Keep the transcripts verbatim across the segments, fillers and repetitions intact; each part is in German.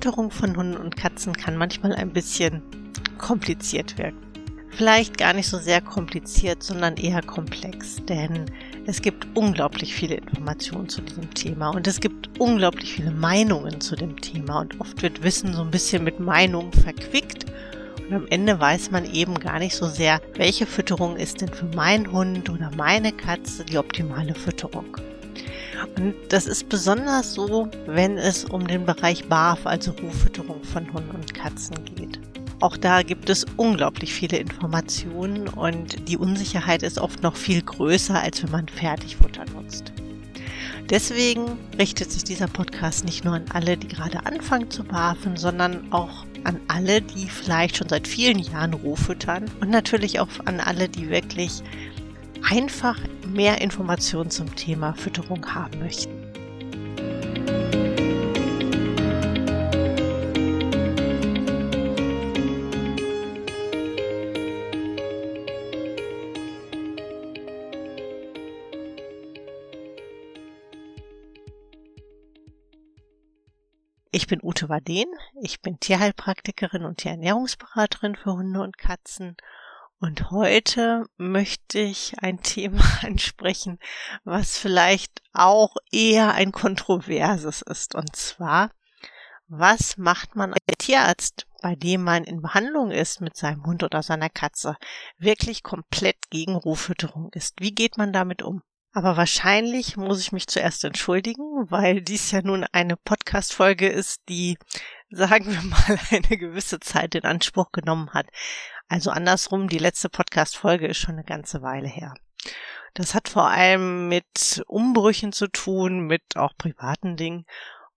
Fütterung von Hunden und Katzen kann manchmal ein bisschen kompliziert wirken. Vielleicht gar nicht so sehr kompliziert, sondern eher komplex, denn es gibt unglaublich viele Informationen zu diesem Thema und es gibt unglaublich viele Meinungen zu dem Thema und oft wird Wissen so ein bisschen mit Meinungen verquickt und am Ende weiß man eben gar nicht so sehr, welche Fütterung ist denn für meinen Hund oder meine Katze die optimale Fütterung. Und das ist besonders so, wenn es um den Bereich B A R F, also Rohfütterung von Hunden und Katzen geht. Auch da gibt es unglaublich viele Informationen und die Unsicherheit ist oft noch viel größer, als wenn man Fertigfutter nutzt. Deswegen richtet sich dieser Podcast nicht nur an alle, die gerade anfangen zu barfen, sondern auch an alle, die vielleicht schon seit vielen Jahren roh füttern und natürlich auch an alle, die wirklich einfach mehr Informationen zum Thema Fütterung haben möchten. Ich bin Ute Wadehn, ich bin Tierheilpraktikerin und Tierernährungsberaterin für Hunde und Katzen und heute möchte ich ein Thema ansprechen, was vielleicht auch eher ein kontroverses ist, und zwar, was macht man als Tierarzt, bei dem man in Behandlung ist mit seinem Hund oder seiner Katze, wirklich komplett gegen Rohfütterung ist? Wie geht man damit um? Aber wahrscheinlich muss ich mich zuerst entschuldigen, weil dies ja nun eine Podcast-Folge ist, die, sagen wir mal, eine gewisse Zeit in Anspruch genommen hat. Also andersrum, die letzte Podcast-Folge ist schon eine ganze Weile her. Das hat vor allem mit Umbrüchen zu tun, mit auch privaten Dingen.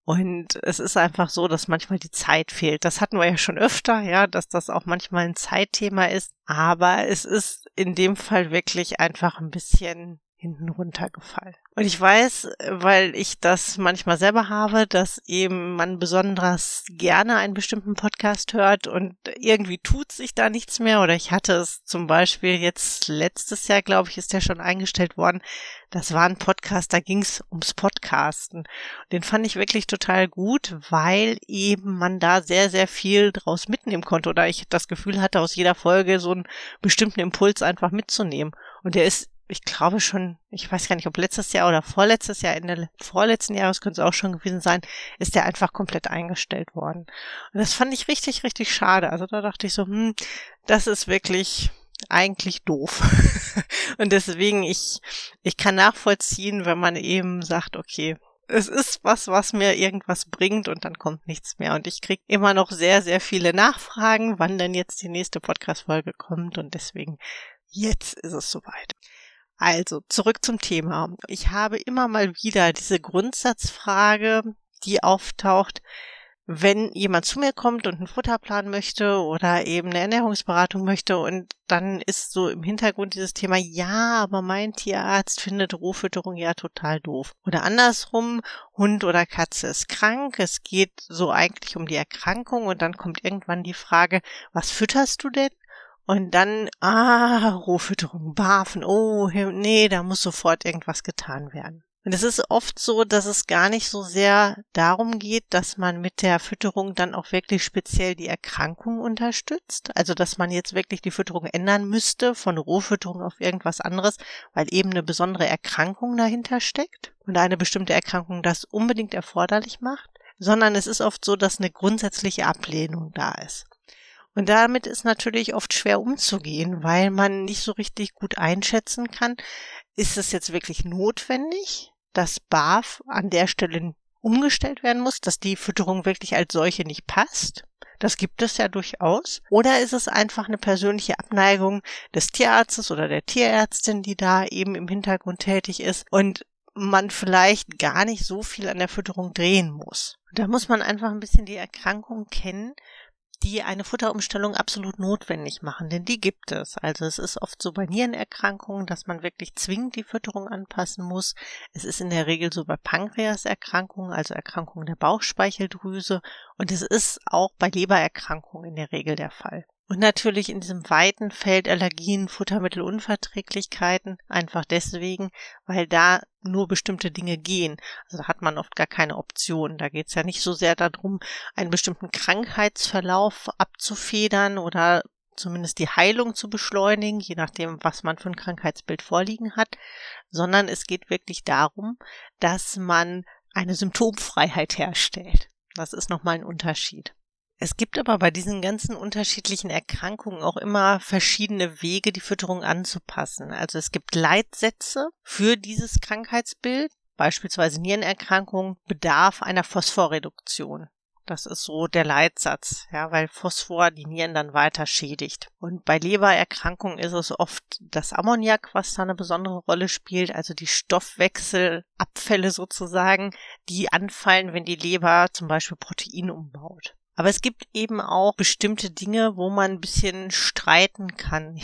Und es ist einfach so, dass manchmal die Zeit fehlt. Das hatten wir ja schon öfter, ja, dass das auch manchmal ein Zeitthema ist. Aber es ist in dem Fall wirklich einfach ein bisschen hinten runtergefallen. Und ich weiß, weil ich das manchmal selber habe, dass eben man besonders gerne einen bestimmten Podcast hört und irgendwie tut sich da nichts mehr. Oder ich hatte es zum Beispiel jetzt letztes Jahr, glaube ich, ist der schon eingestellt worden. Das war ein Podcast, da ging es ums Podcasten. Den fand ich wirklich total gut, weil eben man da sehr, sehr viel draus mitnehmen konnte. Oder ich das Gefühl hatte, aus jeder Folge so einen bestimmten Impuls einfach mitzunehmen. Und der ist Ich glaube schon, ich weiß gar nicht, ob letztes Jahr oder vorletztes Jahr, Ende vorletzten Jahres könnte es auch schon gewesen sein, ist der einfach komplett eingestellt worden. Und das fand ich richtig, richtig schade. Also da dachte ich so, hm, das ist wirklich eigentlich doof. Und deswegen, ich, ich kann nachvollziehen, wenn man eben sagt, okay, es ist was, was mir irgendwas bringt und dann kommt nichts mehr. Und ich kriege immer noch sehr, sehr viele Nachfragen, wann denn jetzt die nächste Podcast-Folge kommt und deswegen, jetzt ist es soweit. Also, zurück zum Thema. Ich habe immer mal wieder diese Grundsatzfrage, die auftaucht, wenn jemand zu mir kommt und einen Futterplan möchte oder eben eine Ernährungsberatung möchte und dann ist so im Hintergrund dieses Thema, ja, aber mein Tierarzt findet Rohfütterung ja total doof. Oder andersrum, Hund oder Katze ist krank, es geht so eigentlich um die Erkrankung und dann kommt irgendwann die Frage, was fütterst du denn? Und dann, ah, Rohfütterung, barfen, oh, nee, da muss sofort irgendwas getan werden. Und es ist oft so, dass es gar nicht so sehr darum geht, dass man mit der Fütterung dann auch wirklich speziell die Erkrankung unterstützt. Also, dass man jetzt wirklich die Fütterung ändern müsste von Rohfütterung auf irgendwas anderes, weil eben eine besondere Erkrankung dahinter steckt und eine bestimmte Erkrankung das unbedingt erforderlich macht, sondern es ist oft so, dass eine grundsätzliche Ablehnung da ist. Und damit ist natürlich oft schwer umzugehen, weil man nicht so richtig gut einschätzen kann, ist es jetzt wirklich notwendig, dass B A R F an der Stelle umgestellt werden muss, dass die Fütterung wirklich als solche nicht passt. Das gibt es ja durchaus. Oder ist es einfach eine persönliche Abneigung des Tierarztes oder der Tierärztin, die da eben im Hintergrund tätig ist und man vielleicht gar nicht so viel an der Fütterung drehen muss. Da muss man einfach ein bisschen die Erkrankung kennen, die eine Futterumstellung absolut notwendig machen, denn die gibt es. Also es ist oft so bei Nierenerkrankungen, dass man wirklich zwingend die Fütterung anpassen muss. Es ist in der Regel so bei Pankreaserkrankungen, also Erkrankungen der Bauchspeicheldrüse, und es ist auch bei Lebererkrankungen in der Regel der Fall. Und natürlich in diesem weiten Feld Allergien, Futtermittelunverträglichkeiten, einfach deswegen, weil da nur bestimmte Dinge gehen. Also da hat man oft gar keine Option. Da geht es ja nicht so sehr darum, einen bestimmten Krankheitsverlauf abzufedern oder zumindest die Heilung zu beschleunigen, je nachdem, was man für ein Krankheitsbild vorliegen hat, sondern es geht wirklich darum, dass man eine Symptomfreiheit herstellt. Das ist nochmal ein Unterschied. Es gibt aber bei diesen ganzen unterschiedlichen Erkrankungen auch immer verschiedene Wege, die Fütterung anzupassen. Also es gibt Leitsätze für dieses Krankheitsbild, beispielsweise Nierenerkrankung bedarf einer Phosphorreduktion. Das ist so der Leitsatz, ja, weil Phosphor die Nieren dann weiter schädigt. Und bei Lebererkrankungen ist es oft das Ammoniak, was da eine besondere Rolle spielt, also die Stoffwechselabfälle sozusagen, die anfallen, wenn die Leber zum Beispiel Protein umbaut. Aber es gibt eben auch bestimmte Dinge, wo man ein bisschen streiten kann.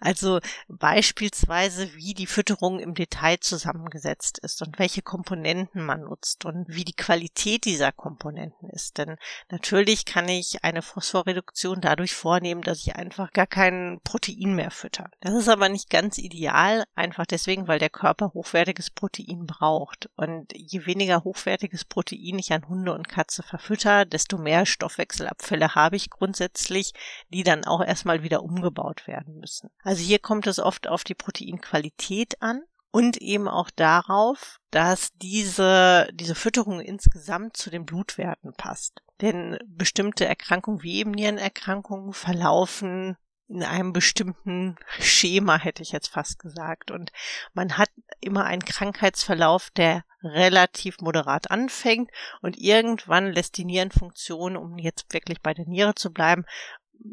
Also beispielsweise, wie die Fütterung im Detail zusammengesetzt ist und welche Komponenten man nutzt und wie die Qualität dieser Komponenten ist. Denn natürlich kann ich eine Phosphorreduktion dadurch vornehmen, dass ich einfach gar kein Protein mehr fütter. Das ist aber nicht ganz ideal, einfach deswegen, weil der Körper hochwertiges Protein braucht. Und je weniger hochwertiges Protein ich an Hunde und Katze verfütter, desto mehr Stoffwechselabfälle habe ich grundsätzlich, die dann auch erstmal wieder umgebaut werden müssen. Also hier kommt es oft auf die Proteinqualität an und eben auch darauf, dass diese, diese Fütterung insgesamt zu den Blutwerten passt. Denn bestimmte Erkrankungen wie eben Nierenerkrankungen verlaufen in einem bestimmten Schema, hätte ich jetzt fast gesagt. Und man hat immer einen Krankheitsverlauf, der relativ moderat anfängt und irgendwann lässt die Nierenfunktion, um jetzt wirklich bei der Niere zu bleiben,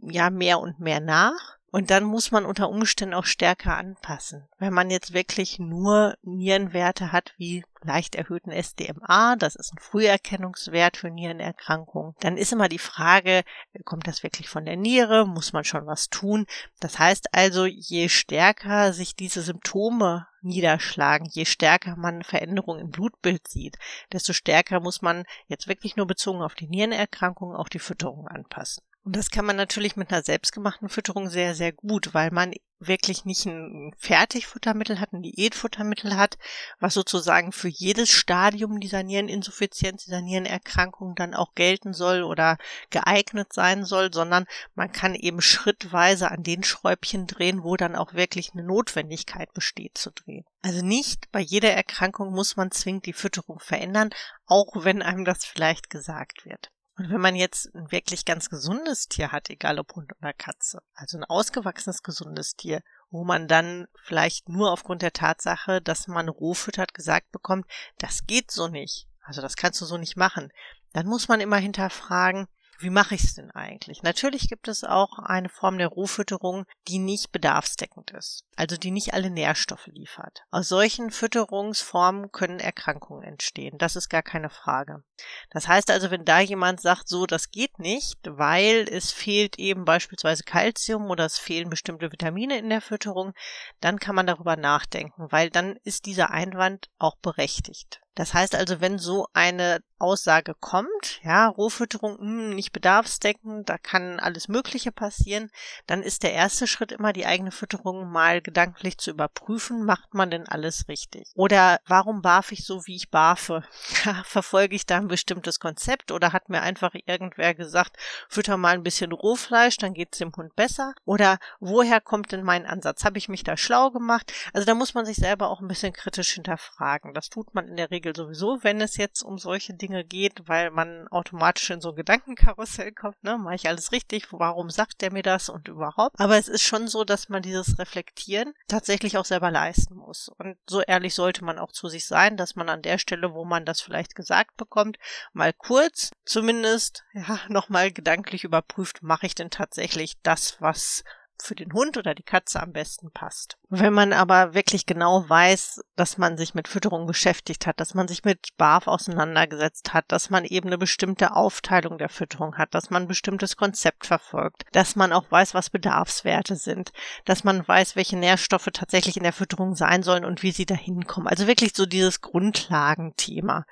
ja mehr und mehr nach. Und dann muss man unter Umständen auch stärker anpassen. Wenn man jetzt wirklich nur Nierenwerte hat wie leicht erhöhten S D M A, das ist ein Früherkennungswert für Nierenerkrankungen, dann ist immer die Frage, kommt das wirklich von der Niere? Muss man schon was tun? Das heißt also, je stärker sich diese Symptome niederschlagen, je stärker man Veränderungen im Blutbild sieht, desto stärker muss man jetzt wirklich nur bezogen auf die Nierenerkrankungen auch die Fütterung anpassen. Und das kann man natürlich mit einer selbstgemachten Fütterung sehr, sehr gut, weil man wirklich nicht ein Fertigfuttermittel hat, ein Diätfuttermittel hat, was sozusagen für jedes Stadium dieser Niereninsuffizienz, dieser Nierenerkrankung dann auch gelten soll oder geeignet sein soll, sondern man kann eben schrittweise an den Schräubchen drehen, wo dann auch wirklich eine Notwendigkeit besteht zu drehen. Also nicht bei jeder Erkrankung muss man zwingend die Fütterung verändern, auch wenn einem das vielleicht gesagt wird. Und wenn man jetzt ein wirklich ganz gesundes Tier hat, egal ob Hund oder Katze, also ein ausgewachsenes gesundes Tier, wo man dann vielleicht nur aufgrund der Tatsache, dass man roh füttert, gesagt bekommt, das geht so nicht, also das kannst du so nicht machen, dann muss man immer hinterfragen, wie mache ich es denn eigentlich? Natürlich gibt es auch eine Form der Rohfütterung, die nicht bedarfsdeckend ist, also die nicht alle Nährstoffe liefert. Aus solchen Fütterungsformen können Erkrankungen entstehen, das ist gar keine Frage. Das heißt also, wenn da jemand sagt, so, das geht nicht, weil es fehlt eben beispielsweise Kalzium oder es fehlen bestimmte Vitamine in der Fütterung, dann kann man darüber nachdenken, weil dann ist dieser Einwand auch berechtigt. Das heißt also, wenn so eine Aussage kommt, ja, Rohfütterung, mh, nicht bedarfsdeckend, da kann alles Mögliche passieren, dann ist der erste Schritt immer, die eigene Fütterung mal gedanklich zu überprüfen, macht man denn alles richtig? Oder warum barf ich so, wie ich barfe? Verfolge ich da ein bestimmtes Konzept oder hat mir einfach irgendwer gesagt, fütter mal ein bisschen Rohfleisch, dann geht es dem Hund besser? Oder woher kommt denn mein Ansatz? Habe ich mich da schlau gemacht? Also da muss man sich selber auch ein bisschen kritisch hinterfragen. Das tut man in der Regel sowieso, wenn es jetzt um solche Dinge geht, weil man automatisch in so ein Gedankenkarussell kommt, ne, mache ich alles richtig, warum sagt der mir das und überhaupt, aber es ist schon so, dass man dieses Reflektieren tatsächlich auch selber leisten muss und so ehrlich sollte man auch zu sich sein, dass man an der Stelle, wo man das vielleicht gesagt bekommt, mal kurz zumindest, ja, nochmal gedanklich überprüft, mache ich denn tatsächlich das, was für den Hund oder die Katze am besten passt. Wenn man aber wirklich genau weiß, dass man sich mit Fütterung beschäftigt hat, dass man sich mit BARF auseinandergesetzt hat, dass man eben eine bestimmte Aufteilung der Fütterung hat, dass man ein bestimmtes Konzept verfolgt, dass man auch weiß, was Bedarfswerte sind, dass man weiß, welche Nährstoffe tatsächlich in der Fütterung sein sollen und wie sie da hinkommen. Also wirklich so dieses Grundlagenthema.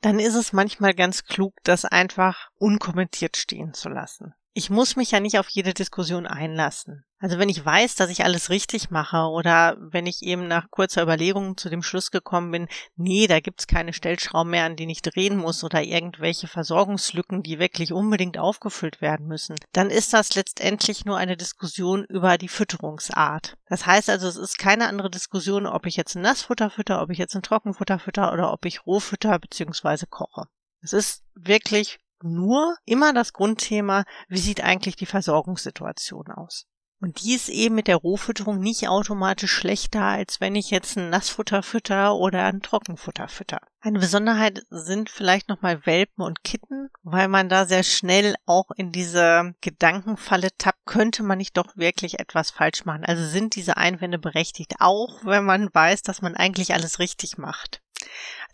Dann ist es manchmal ganz klug, das einfach unkommentiert stehen zu lassen. ich muss mich ja nicht auf jede Diskussion einlassen. Also wenn ich weiß, dass ich alles richtig mache oder wenn ich eben nach kurzer Überlegung zu dem Schluss gekommen bin, nee, da gibt's keine Stellschrauben mehr, an denen ich drehen muss oder irgendwelche Versorgungslücken, die wirklich unbedingt aufgefüllt werden müssen, dann ist das letztendlich nur eine Diskussion über die Fütterungsart. Das heißt also, es ist keine andere Diskussion, ob ich jetzt ein Nassfutter fütter, ob ich jetzt ein Trockenfutter fütter oder ob ich Rohfutter bzw. koche. Es ist wirklich nur immer das Grundthema, wie sieht eigentlich die Versorgungssituation aus? Und die ist eben mit der Rohfütterung nicht automatisch schlechter, als wenn ich jetzt ein Nassfutter fütter oder ein Trockenfutter fütter. Eine Besonderheit sind vielleicht nochmal Welpen und Kitten, weil man da sehr schnell auch in diese Gedankenfalle tappt, könnte man nicht doch wirklich etwas falsch machen. Also sind diese Einwände berechtigt, auch wenn man weiß, dass man eigentlich alles richtig macht.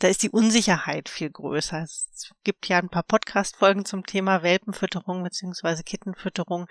Da ist die Unsicherheit viel größer. Es gibt ja ein paar Podcast-Folgen zum Thema Welpenfütterung bzw. Kittenfütterung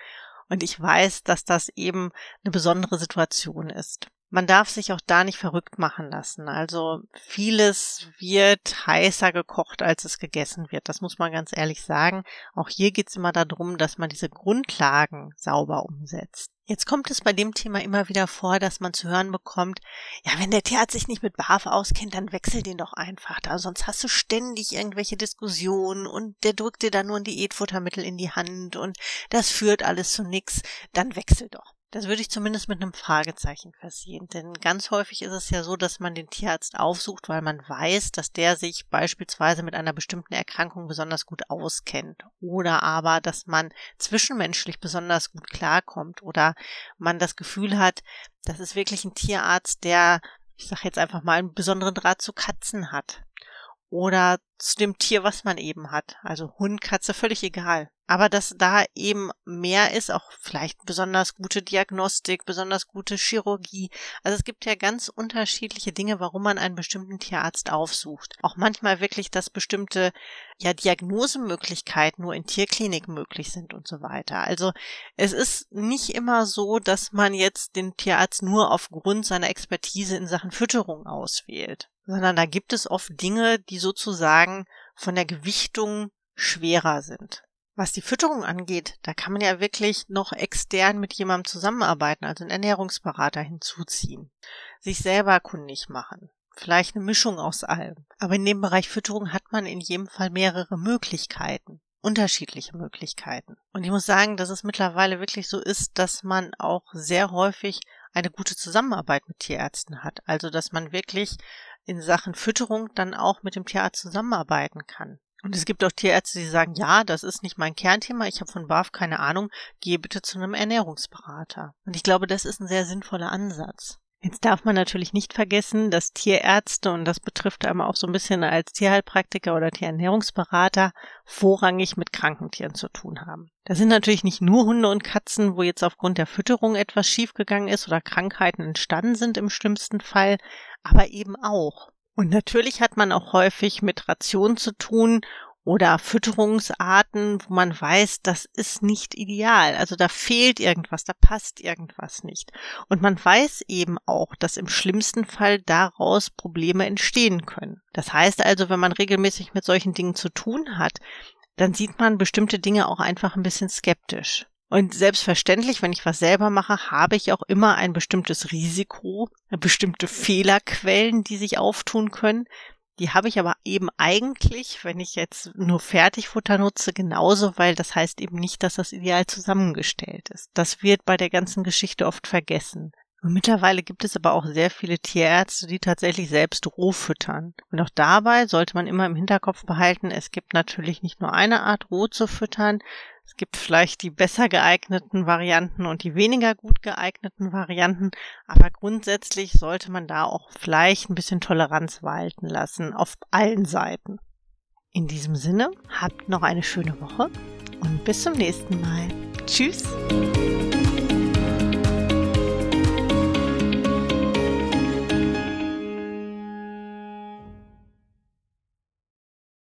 und ich weiß, dass das eben eine besondere Situation ist. Man darf sich auch da nicht verrückt machen lassen. Also vieles wird heißer gekocht, als es gegessen wird. Das muss man ganz ehrlich sagen. Auch hier geht es immer darum, dass man diese Grundlagen sauber umsetzt. Jetzt kommt es bei dem Thema immer wieder vor, dass man zu hören bekommt, ja, wenn der Tierarzt sich nicht mit B A R F auskennt, dann wechsel den doch einfach da, sonst hast du ständig irgendwelche Diskussionen und der drückt dir da nur ein Diätfuttermittel in die Hand und das führt alles zu nichts, dann wechsel doch. Das würde ich zumindest mit einem Fragezeichen versehen, denn ganz häufig ist es ja so, dass man den Tierarzt aufsucht, weil man weiß, dass der sich beispielsweise mit einer bestimmten Erkrankung besonders gut auskennt oder aber, dass man zwischenmenschlich besonders gut klarkommt oder man das Gefühl hat, das ist wirklich ein Tierarzt, der, ich sage jetzt einfach mal, einen besonderen Draht zu Katzen hat oder zu dem Tier, was man eben hat, also Hund, Katze, völlig egal. Aber dass da eben mehr ist, auch vielleicht besonders gute Diagnostik, besonders gute Chirurgie. Also es gibt ja ganz unterschiedliche Dinge, warum man einen bestimmten Tierarzt aufsucht. Auch manchmal wirklich, dass bestimmte ja Diagnosemöglichkeiten nur in Tierkliniken möglich sind und so weiter. Also es ist nicht immer so, dass man jetzt den Tierarzt nur aufgrund seiner Expertise in Sachen Fütterung auswählt, sondern da gibt es oft Dinge, die sozusagen von der Gewichtung schwerer sind. Was die Fütterung angeht, da kann man ja wirklich noch extern mit jemandem zusammenarbeiten, also einen Ernährungsberater hinzuziehen, sich selber kundig machen, vielleicht eine Mischung aus allem. Aber in dem Bereich Fütterung hat man in jedem Fall mehrere Möglichkeiten, unterschiedliche Möglichkeiten. Und ich muss sagen, dass es mittlerweile wirklich so ist, dass man auch sehr häufig eine gute Zusammenarbeit mit Tierärzten hat, also dass man wirklich in Sachen Fütterung dann auch mit dem Tierarzt zusammenarbeiten kann. Und es gibt auch Tierärzte, die sagen, ja, das ist nicht mein Kernthema, ich habe von B A R F keine Ahnung, gehe bitte zu einem Ernährungsberater. Und ich glaube, das ist ein sehr sinnvoller Ansatz. Jetzt darf man natürlich nicht vergessen, dass Tierärzte, und das betrifft einmal auch so ein bisschen als Tierheilpraktiker oder Tierernährungsberater, vorrangig mit kranken Tieren zu tun haben. Das sind natürlich nicht nur Hunde und Katzen, wo jetzt aufgrund der Fütterung etwas schiefgegangen ist oder Krankheiten entstanden sind im schlimmsten Fall, aber eben auch. Und natürlich hat man auch häufig mit Rationen zu tun oder Fütterungsarten, wo man weiß, das ist nicht ideal. Also da fehlt irgendwas, da passt irgendwas nicht. Und man weiß eben auch, dass im schlimmsten Fall daraus Probleme entstehen können. Das heißt also, wenn man regelmäßig mit solchen Dingen zu tun hat, dann sieht man bestimmte Dinge auch einfach ein bisschen skeptisch. Und selbstverständlich, wenn ich was selber mache, habe ich auch immer ein bestimmtes Risiko, bestimmte Fehlerquellen, die sich auftun können. Die habe ich aber eben eigentlich, wenn ich jetzt nur Fertigfutter nutze, genauso, weil das heißt eben nicht, dass das ideal zusammengestellt ist. Das wird bei der ganzen Geschichte oft vergessen. Und mittlerweile gibt es aber auch sehr viele Tierärzte, die tatsächlich selbst roh füttern. Und auch dabei sollte man immer im Hinterkopf behalten, es gibt natürlich nicht nur eine Art, roh zu füttern. Es gibt vielleicht die besser geeigneten Varianten und die weniger gut geeigneten Varianten. Aber grundsätzlich sollte man da auch vielleicht ein bisschen Toleranz walten lassen, auf allen Seiten. In diesem Sinne, habt noch eine schöne Woche und bis zum nächsten Mal. Tschüss!